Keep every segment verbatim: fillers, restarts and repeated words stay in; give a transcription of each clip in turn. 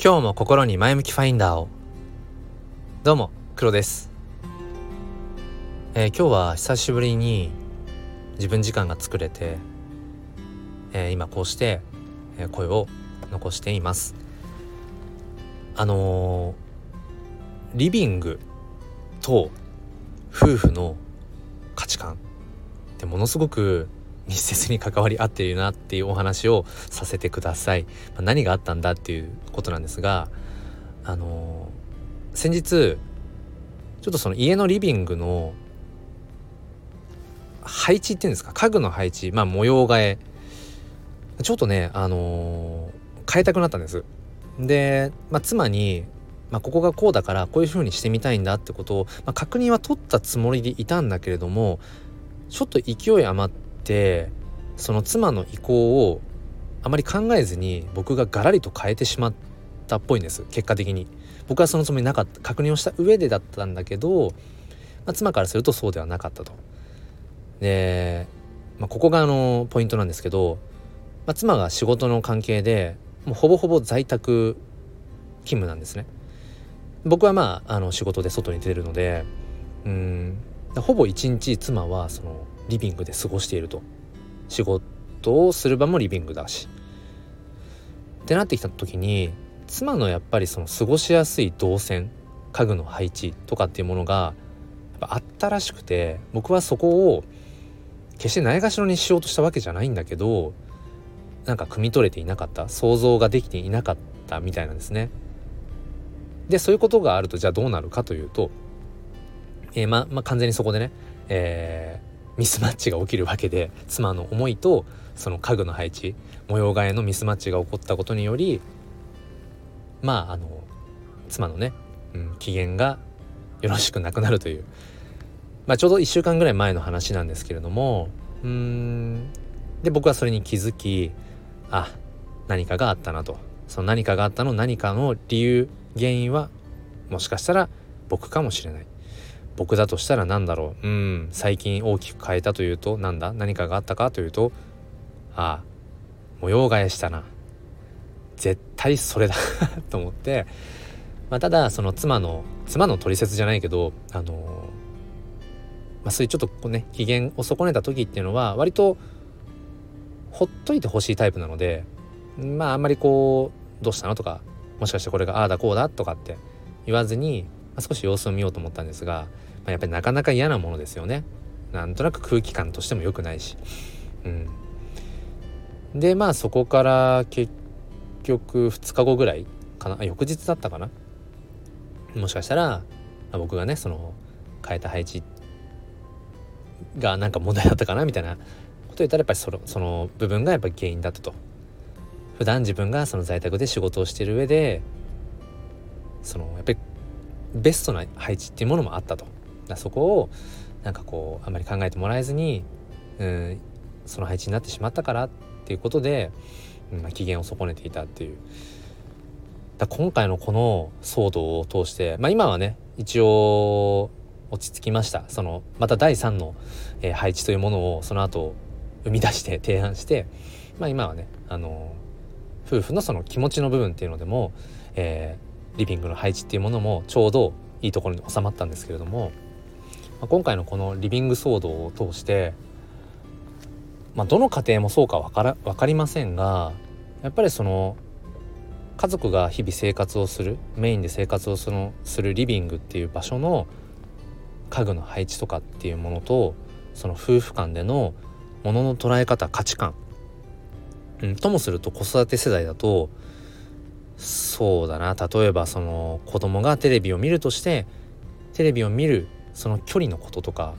今日も心に前向きファインダーを。どうも黒です。えー、今日は久しぶりに自分時間が作れて、えー、今こうして声を残しています。あのー、リビングと夫婦の価値観ってものすごく密接に関わり合っているなっていうお話をさせてください。何があったんだっていうことなんですが、あのー、先日ちょっとその家のリビングの配置っていうんですか、家具の配置、まあ模様替えちょっとね、あのー、変えたくなったんです。で、まあ、妻に、まあ、ここがこうだからこういう風にしてみたいんだってことを、まあ、確認は取ったつもりでいたんだけれども、ちょっと勢い余ってでその妻の意向をあまり考えずに僕がガラリと変えてしまったっぽいんです。結果的に僕はそのつもりなかった、確認をした上でだったんだけど、まあ、妻からするとそうではなかったと。で、まあ、ここがあのポイントなんですけど、まあ、妻が仕事の関係でもうほぼほぼ在宅勤務なんですね。僕はまああの仕事で外に出るので、うーんほぼ一日妻はそのリビングで過ごしていると。仕事をする場もリビングだしってなってきた時に、妻のやっぱりその過ごしやすい動線、家具の配置とかっていうものがやっぱあったらしくて、僕はそこを決してないがしろにしようとしたわけじゃないんだけど、なんか汲み取れていなかった、想像ができていなかったみたいなんですね。でそういうことがあるとじゃあどうなるかというと、えー、ままあ完全にそこでね、えーミスマッチが起きるわけで、妻の思いとその家具の配置、模様替えのミスマッチが起こったことにより、まああの妻のね、うん、機嫌がよろしくなくなるという、まあ、ちょうどいっしゅうかんぐらい前の話なんですけれども、うーんで僕はそれに気づき、あ何かがあったなと。その何かがあったの何かの理由、原因はもしかしたら僕かもしれない。僕だとしたら何だろう、うん最近大きく変えたというとなんだ、何かがあったかというと、ああ模様替えしたな、絶対それだと思って、まあ、ただその妻の妻の取説じゃないけど、あのーまあ、そういうちょっとこうね機嫌を損ねた時っていうのは割とほっといてほしいタイプなので、まああんまりこうどうしたのとか、もしかしてこれがああだこうだとかって言わずに、まあ、少し様子を見ようと思ったんですが、やっぱりなかなか嫌なものですよね。なんとなく空気感としても良くないし、うん、でまあそこから結局ふつかごぐらいかな、翌日だったかな、もしかしたら僕がねその変えた配置がなんか問題だったかなみたいなことを言ったら、やっぱりその、その部分がやっぱり原因だったと。普段自分がその在宅で仕事をしている上で、そのやっぱりベストな配置っていうものもあったと。そこをなんかこうあんまり考えてもらえずに、うん、その配置になってしまったからっていうことで、まあ、機嫌を損ねていたっていう。だ今回のこの騒動を通して、まあ、今はね一応落ち着きました。そのまただいさんの、えー、配置というものをその後生み出して提案して、まあ、今はね、あのー、夫婦のその気持ちの部分っていうのでも、えー、リビングの配置っていうものもちょうどいいところに収まったんですけれども、今回のこのリビング騒動を通して、まあ、どの家庭もそうかわから、わかりませんが、やっぱりその家族が日々生活をする、メインで生活をそのするリビングっていう場所の家具の配置とかっていうものと、その夫婦間でのものの捉え方、価値観、うん、ともすると子育て世代だと、そうだな、例えばその子供がテレビを見るとして、テレビを見るその距離のこととか、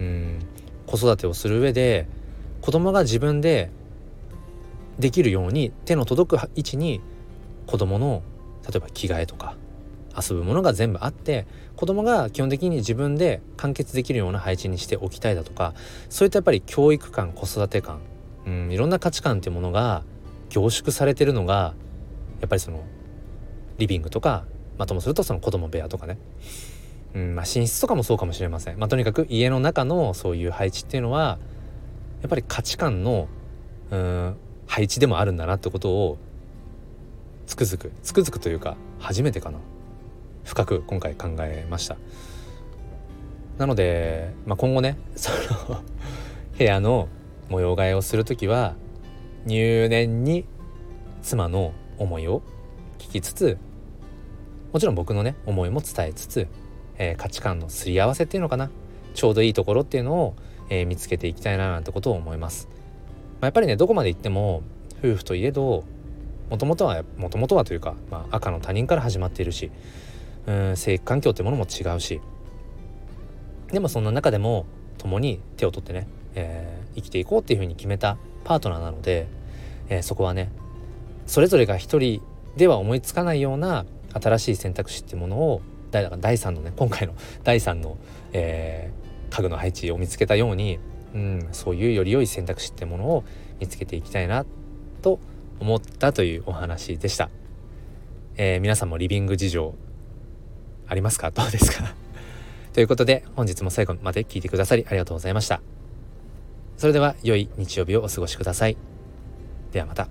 うん子育てをする上で子供が自分でできるように手の届く位置に子供の例えば着替えとか遊ぶものが全部あって、子供が基本的に自分で完結できるような配置にしておきたいだとか、そういったやっぱり教育観、子育て観、うんいろんな価値観っていうものが凝縮されてるのが、やっぱりそのリビングとか、まあ、ともするとその子供部屋とかね、うんまあ、寝室とかもそうかもしれません。まあ、とにかく家の中のそういう配置っていうのはやっぱり価値観のうん配置でもあるんだなってことをつくづくつくづくというか初めてかな、深く今回考えました。なので、まあ、今後ねその部屋の模様替えをするときは入念に妻の思いを聞きつつ、もちろん僕のね思いも伝えつつ、えー、価値観のすり合わせっていうのかな、ちょうどいいところっていうのを、えー、見つけていきたいななんてことを思います。まあ、やっぱりねどこまで行っても夫婦といえどもともとはもともとはというか、まあ、赤の他人から始まっているし、うん生育環境ってものも違うし、でもそんな中でも共に手を取ってね、えー、生きていこうっていうふうに決めたパートナーなので、えー、そこはねそれぞれが一人では思いつかないような新しい選択肢っていうものをだいさんのね今回のだいさんの、えー、家具の配置を見つけたように、うん、そういうより良い選択肢ってものを見つけていきたいなと思ったというお話でした。えー、皆さんもリビング事情ありますか？どうですか？ということで本日も最後まで聞いてくださりありがとうございました。それでは良い日曜日をお過ごしください。ではまた。